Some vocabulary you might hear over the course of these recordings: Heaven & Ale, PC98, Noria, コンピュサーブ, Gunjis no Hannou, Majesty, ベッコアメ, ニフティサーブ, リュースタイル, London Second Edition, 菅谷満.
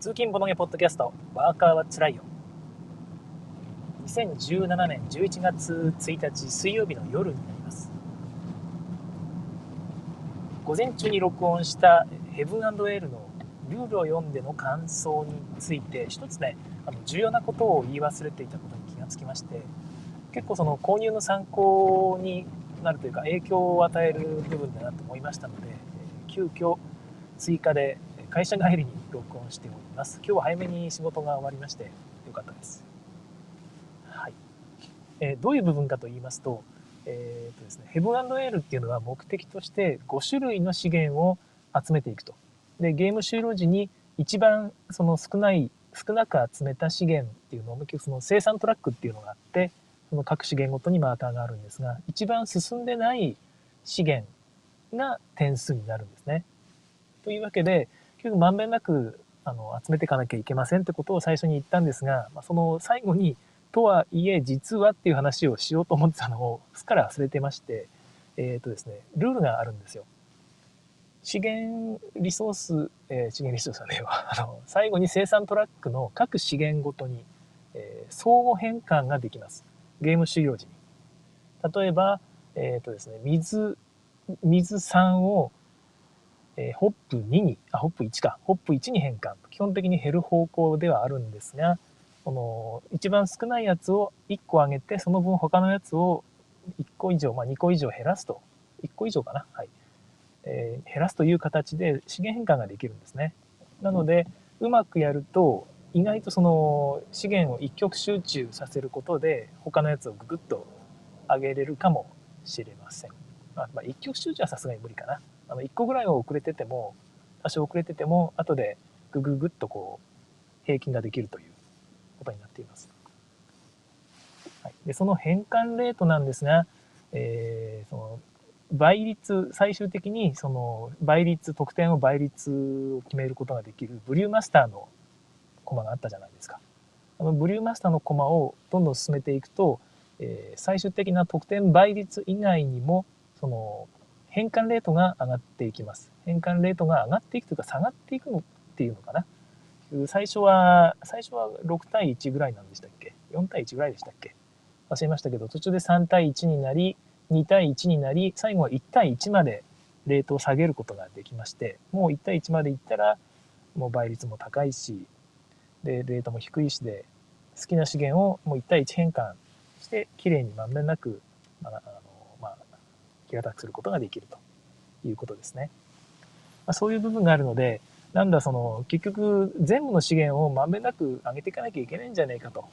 通勤ボドゲポッドキャスト、ワーカーはつらいよ。2017年11月1日水曜日の夜になります。午前中に録音したヘブン&エールのルールを読んでの感想について、一つね、重要なことを言い忘れていたことに気がつきまして、結構その購入の参考になるというか、影響を与える部分だなと思いましたので、急遽追加で会社帰りに録音しております。今日は早めに仕事が終わりましてよかったです。はい、どういう部分かと言いますと、ですね、ヘブン&エールっていうのは目的として5種類の資源を集めていくと。で、ゲーム終了時に一番その少なく集めた資源っていうのを、その生産トラックっていうのがあって、その各資源ごとにマーカーがあるんですが、一番進んでない資源が点数になるんですね。というわけで結局まんべんなく集めていかなきゃいけませんってことを最初に言ったんですが、その最後にとはいえ実はっていう話をしようと思ってたのをすっかり忘れてまして、ですね、ルールがあるんですよ。最後に生産トラックの各資源ごとに、相互変換ができます。ゲーム終了時に。例えば、ですね、水3を、ホップ2に、ホップ1に変換。基本的に減る方向ではあるんですが、この一番少ないやつを1個上げて、その分他のやつを1個以上、2個以上減らすと、1個以上かな、はい、減らすという形で資源変換ができるんですね。なのでうまくやると、意外とその資源を一極集中させることで他のやつをググッと上げれるかもしれません。一極集中はさすがに無理かな。1個ぐらいは多少遅れてても後でグググッとこう平均ができるということになっています。はい、でその変換レートなんですが、その倍率、最終的にその得点を決めることができるブリューマスターの駒があったじゃないですか。ブリューマスターの駒をどんどん進めていくと、最終的な得点倍率以外にもその変換レートが上がっていきます。変換レートが上がっていくというか下がっていくのっていうのかな。最初は6対1ぐらいなんでしたっけ、4対1ぐらいでしたっけ、忘れましたけど、途中で3対1になり、2対1になり、最後は1対1までレートを下げることができまして、もう1対1までいったらもう倍率も高いし、でレートも低いしで、好きな資源をもう1対1変換してきれいにまんべんなく平たくすることができるということですね。そういう部分があるので、結局全部の資源をまんべんなく上げていかなきゃいけないんじゃねえかと、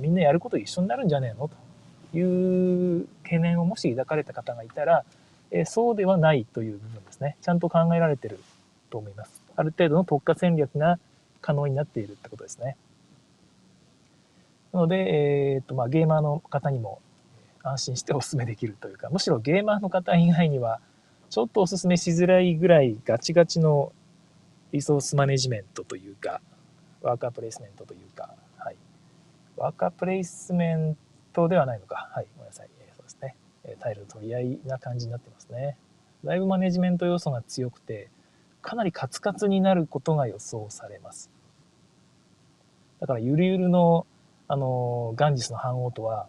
みんなやること一緒になるんじゃねえのという懸念をもし抱かれた方がいたら、そうではないという部分ですね。ちゃんと考えられてると思います。ある程度の特化戦略が可能になっているってことですね。なので、ゲーマーの方にも安心してお勧めできるというか、むしろゲーマーの方以外にはちょっとお勧めしづらいぐらいガチガチのリソースマネジメントというか、ワーカープレイスメントというか、はい、ワーカープレイスメントではないのか、はい、ごめんなさい、そうですね、タイルの取り合いな感じになってますね。だいぶマネジメント要素が強くて、かなりカツカツになることが予想されます。だからゆるゆるの、ガンジスの反応とは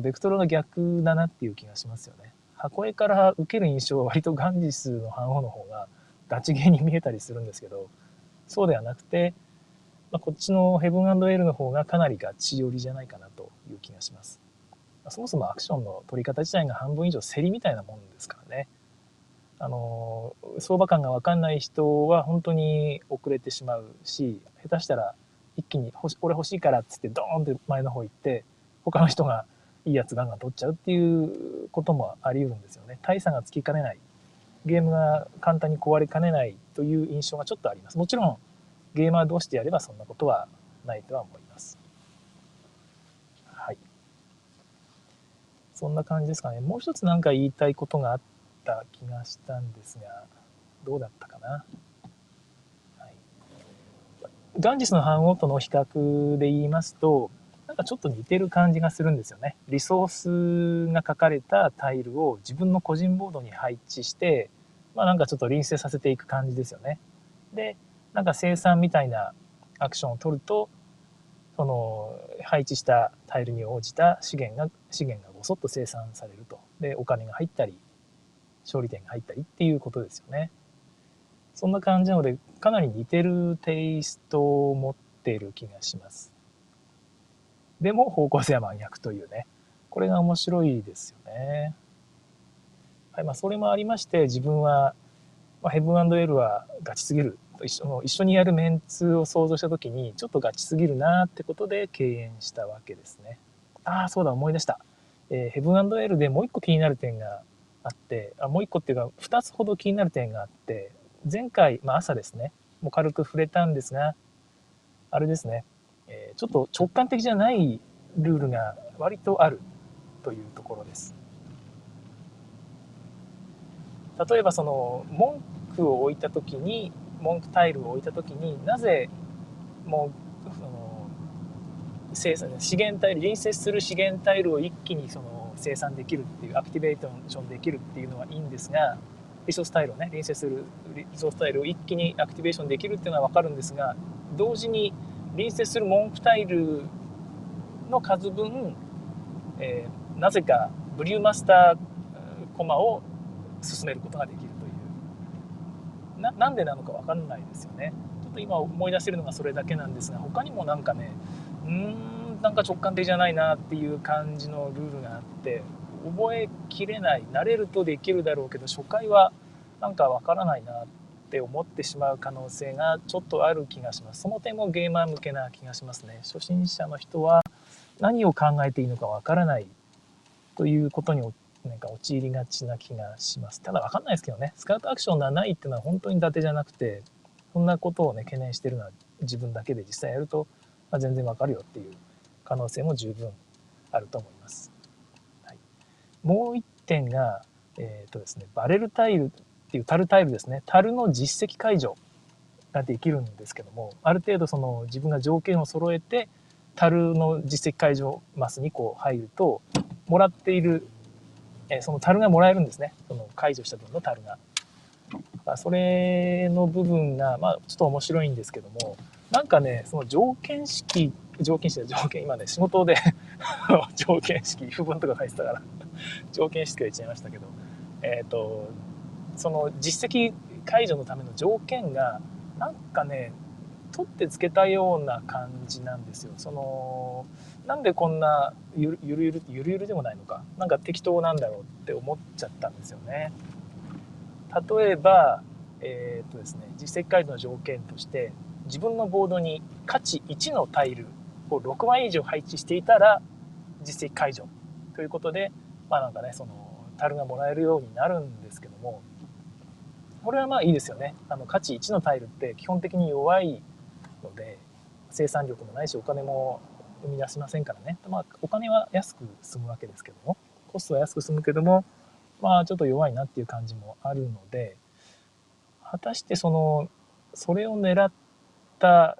ベクトルが逆だなっていう気がしますよね。箱絵から受ける印象は割とガンジスの反応の方がガチゲーに見えたりするんですけど、そうではなくて、こっちのヘブン&エールの方がかなりガチ寄りじゃないかなという気がします。そもそもアクションの取り方自体が半分以上競りみたいなもんですからね。相場感が分かんない人は本当に遅れてしまうし、下手したら一気に俺欲しいからっつってドーンって前の方行って、他の人がいいやつガンガン取っちゃうっていうこともあり得るんですよね。大差がつきかねない、ゲームが簡単に壊れかねないという印象がちょっとあります。もちろんゲーマー同士でやればそんなことはないとは思います。はい。そんな感じですかね。もう一つ言いたいことがあった気がしたんですが、どうだったかな。はい、ガンジスの反応との比較で言いますと、ちょっと似てる感じがするんですよね。リソースが書かれたタイルを自分の個人ボードに配置して、ちょっと臨戦させていく感じですよね。で、生産みたいなアクションを取ると、その配置したタイルに応じた資源がごそっと生産されると。で、お金が入ったり勝利点が入ったりっていうことですよね。そんな感じなので、かなり似てるテイストを持っている気がします。でも方向性は真逆というね、これが面白いですよね。はい、まあ、それもありまして、自分は、まあ、ヘブン&エルはガチすぎると、一緒にやるメンツを想像した時にちょっとガチすぎるなってことで敬遠したわけですね。ああ、そうだ、思い出した。ヘブン&エルでもう一個気になる点があって、もう一個っていうか2つほど気になる点があって、前回、まあ、朝ですね、もう軽く触れたんですが、あれですね、ちょっと直感的じゃないルールが割とあるというところです。例えば、その文句を置いた時に、文句タイルを置いた時に、なぜもうその生産資源タイル、隣接する資源タイルを一気にその生産できるっていう、アクティベーションできるっていうのはいいんですが、リソースタイルをね、隣接するリソースタイルを一気にアクティベーションできるっていうのは分かるんですが、同時に隣接する文句タイルの数分、なぜかブリューマスターコマを進めることができるという、 なんでなのか分かんないですよね。ちょっと今思い出せるのがそれだけなんですが、他にもなんかね、なんか直感的じゃないなっていう感じのルールがあって、覚えきれない、慣れるとできるだろうけど、初回はなんかわからないなって思ってしまう可能性がちょっとある気がします。その点もゲーマー向けな気がしますね。初心者の人は何を考えていいのかわからないということになんか陥りがちな気がします。ただわかんないですけどね、スカウトアクションがないっていうのは本当に伊達じゃなくて、そんなことをね懸念してるのは自分だけで、実際やると、まあ、全然わかるよっていう可能性も十分あると思います。もう一点が、ですね、バレルタイルっていう樽タイルですね。樽の実績解除ができるんですけども、ある程度その自分が条件を揃えて樽の実績解除マスにこう入ると、もらっている、その樽がもらえるんですね。その解除した分の樽が。まあ、それの部分が、まあ、ちょっと面白いんですけども、なんかね、その条件式、今ね、仕事で条件式、不分とか書いてたから、条件式は言っちゃいましたけど、その実績解除のための条件が、なんかね、取ってつけたような感じなんですよ。その、なんでこんなゆるゆるでもないのか、なんか適当なんだろうって思っちゃったんですよね。例えば、ですね、実績解除の条件として、自分のボードに価値1のタイルを6枚以上配置していたら実績解除ということで、まあなんかね、その樽がもらえるようになるんですけども、これはまあいいですよね。価値1のタイルって基本的に弱いので、生産力もないしお金も生み出しませんからね。まあお金は安く済むわけですけども、コストは安く済むけども、まあちょっと弱いなっていう感じもあるので、果たしてそれを狙って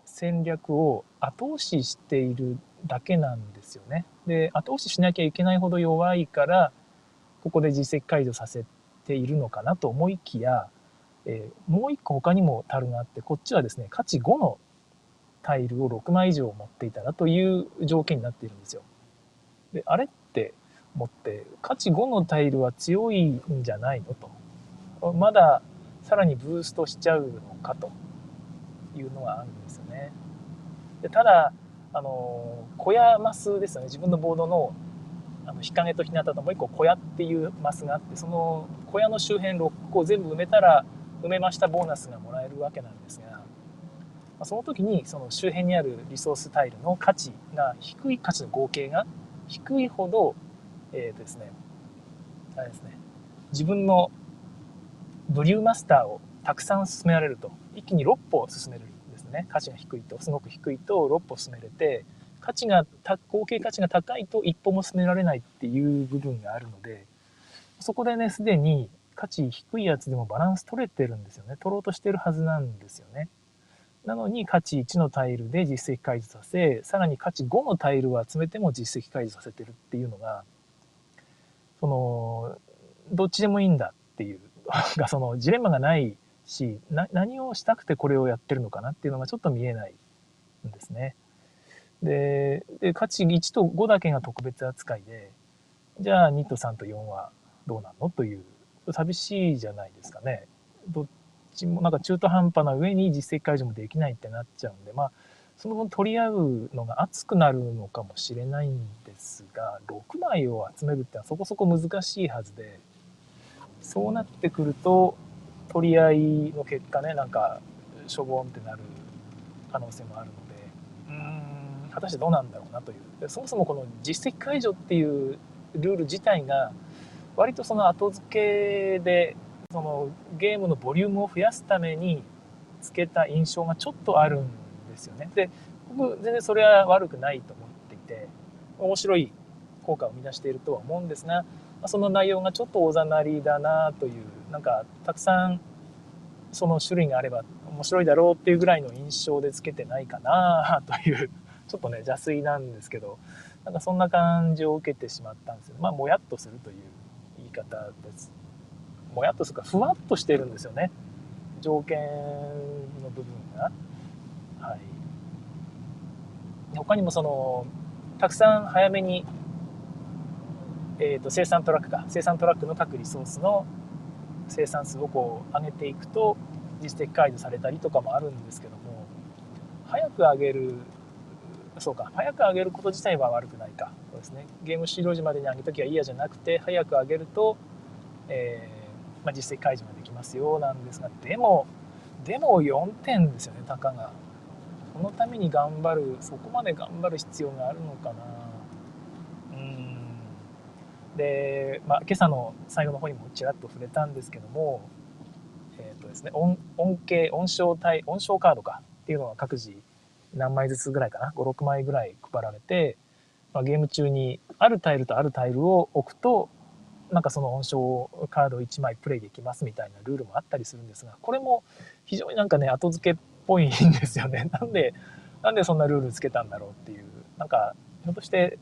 戦略を後押ししているだけなんですよね。で、後押ししなきゃいけないほど弱いから、ここで実績解除させているのかなと思いきや、もう一個他にも樽があって、こっちはですね、価値5のタイルを6枚以上持っていたらという条件になっているんですよ。で、あれって思って、価値5のタイルは強いんじゃないのと、まださらにブーストしちゃうのかというのがあるんですよね。で、ただ小屋マスですよね。自分のボードの日陰と日向ともう一個小屋っていうマスがあって、その小屋の周辺6個全部埋めたら、埋めましたボーナスがもらえるわけなんですが、その時にその周辺にあるリソースタイルの価値が低い、価値の合計が低いほど、ですね、あれですね、自分のブリューマスターをたくさん進められると。一気に6歩進めるんですね。価値が低いと、すごく低いと6歩進めれて、合計価値が高いと1歩も進められないっていう部分があるので、そこでね、すでに価値低いやつでもバランス取れてるんですよね。取ろうとしてるはずなんですよね。なのに価値1のタイルで実績解除させ、さらに価値5のタイルは集めても実績解除させてるっていうのが、どっちでもいいんだっていうそのジレンマがないし、何をしたくてこれをやってるのかなっていうのがちょっと見えないんですね。で価値1と5だけが特別扱いで、じゃあ2と3と4はどうなのという、寂しいじゃないですかね。どっちもなんか中途半端な上に実績解除もできないってなっちゃうんで、まあその分取り合うのが熱くなるのかもしれないんですが、6枚を集めるってのはそこそこ難しいはずで、そうなってくると取り合いの結果ね、なんかしょぼんってなる可能性もあるので、果たしてどうなんだろうなという。そもそもこの実績解除っていうルール自体が割とその後付けでそのゲームのボリュームを増やすためにつけた印象がちょっとあるんですよね。で、僕全然それは悪くないと思っていて、面白い効果を生み出しているとは思うんですが、その内容がちょっと大ざなりだなという、なんかたくさんその種類があれば面白いだろうっていうぐらいの印象でつけてないかなという、ちょっとね邪推なんですけど、なんかそんな感じを受けてしまったんですよ。まあもやっとするという言い方です。もやっとするか、ふわっとしてるんですよね、条件の部分が。はい、他にもそのたくさん早めに、生産トラックの各リソースの生産数をこう上げていくと実績解除されたりとかもあるんですけども、早く上げること自体は悪くないか。そうですね、ゲーム終了時までに上げときは嫌じゃなくて、早く上げると、実績解除ができますよなんですが、でも4点ですよね、たかが。そのためにそこまで頑張る必要があるのかな。で、今朝の最後の方にもちらっと触れたんですけども、恩賞カードかっていうのが各自何枚ずつぐらいかな、5、6枚ぐらい配られて、ゲーム中にあるタイルとあるタイルを置くと、なんかその恩賞カードを1枚プレイできますみたいなルールもあったりするんですが、これも非常になんかね後付けっぽいんですよね。なんでそんなルールつけたんだろうっていう、なんかひょっとして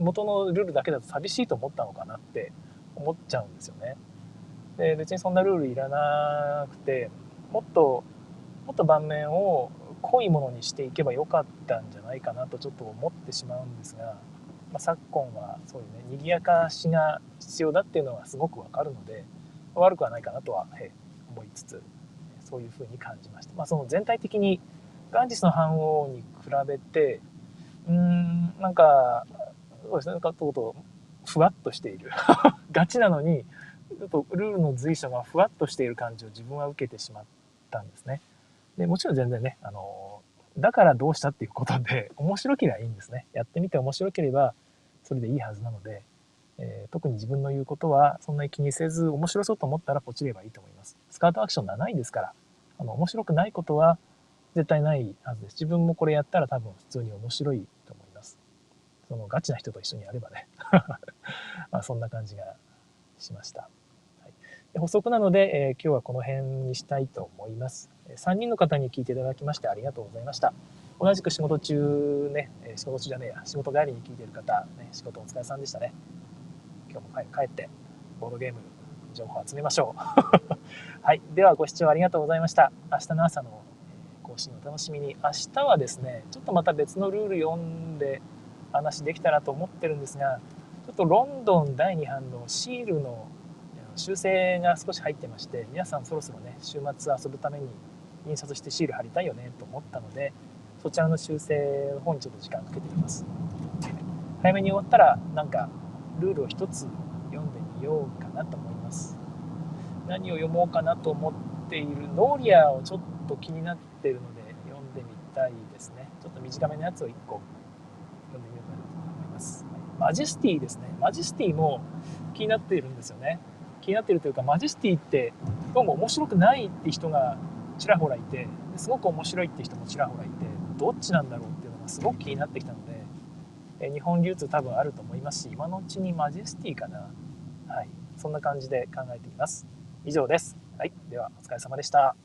元のルールだけだと寂しいと思ったのかなって思っちゃうんですよね。で、別にそんなルールいらなくて、もっと盤面を濃いものにしていけばよかったんじゃないかなとちょっと思ってしまうんですが、昨今はそういうね、賑やかしが必要だっていうのはすごくわかるので、悪くはないかなとは思いつつ、そういうふうに感じました。その全体的にガンジスの反応に比べて、なんかそうですね、ふわっとしているガチなのにちょっとルールの随所がふわっとしている感じを自分は受けてしまったんですね。でもちろん全然ね、だからどうしたっていうことで、面白ければいいんですね。やってみて面白ければそれでいいはずなので、特に自分の言うことはそんなに気にせず、面白そうと思ったらポチればいいと思います。スカウトアクション7位ですから、面白くないことは絶対ないはずです。自分もこれやったら多分普通に面白いと思います。そのガチな人と一緒にやればねそんな感じがしました。はい、補足なので、今日はこの辺にしたいと思います。3人の方に聞いていただきましてありがとうございました。同じく仕事帰りに聞いている方、ね、仕事お疲れさんでしたね。今日も帰ってボードゲーム情報を集めましょうはい、ではご視聴ありがとうございました。明日の朝の更新をお楽しみに。明日はですね、ちょっとまた別のルール読んで話できたらと思ってるんですが、ちょっとロンドン第2版のシールの修正が少し入ってまして、皆さんそろそろね、週末遊ぶために印刷してシール貼りたいよねと思ったので、そちらの修正の方にちょっと時間かけています。早めに終わったらなんかルールを一つ読んでみようかなと思います。何を読もうかなと思っている、ノーリアをちょっと気になっているので読んでみたいですね。ちょっと短めのやつを1個読んでみようかなと思います。マジェスティですね。マジェスティも気になっているんですよね。気になっているというか、マジェスティってどうも面白くないって人がちらほらいて、すごく面白いって人もちらほらいて、どっちなんだろうっていうのがすごく気になってきたので、日本流通多分あると思いますし、今のうちにマジェスティかな。はい、そんな感じで考えています。以上です。はい、ではお疲れ様でした。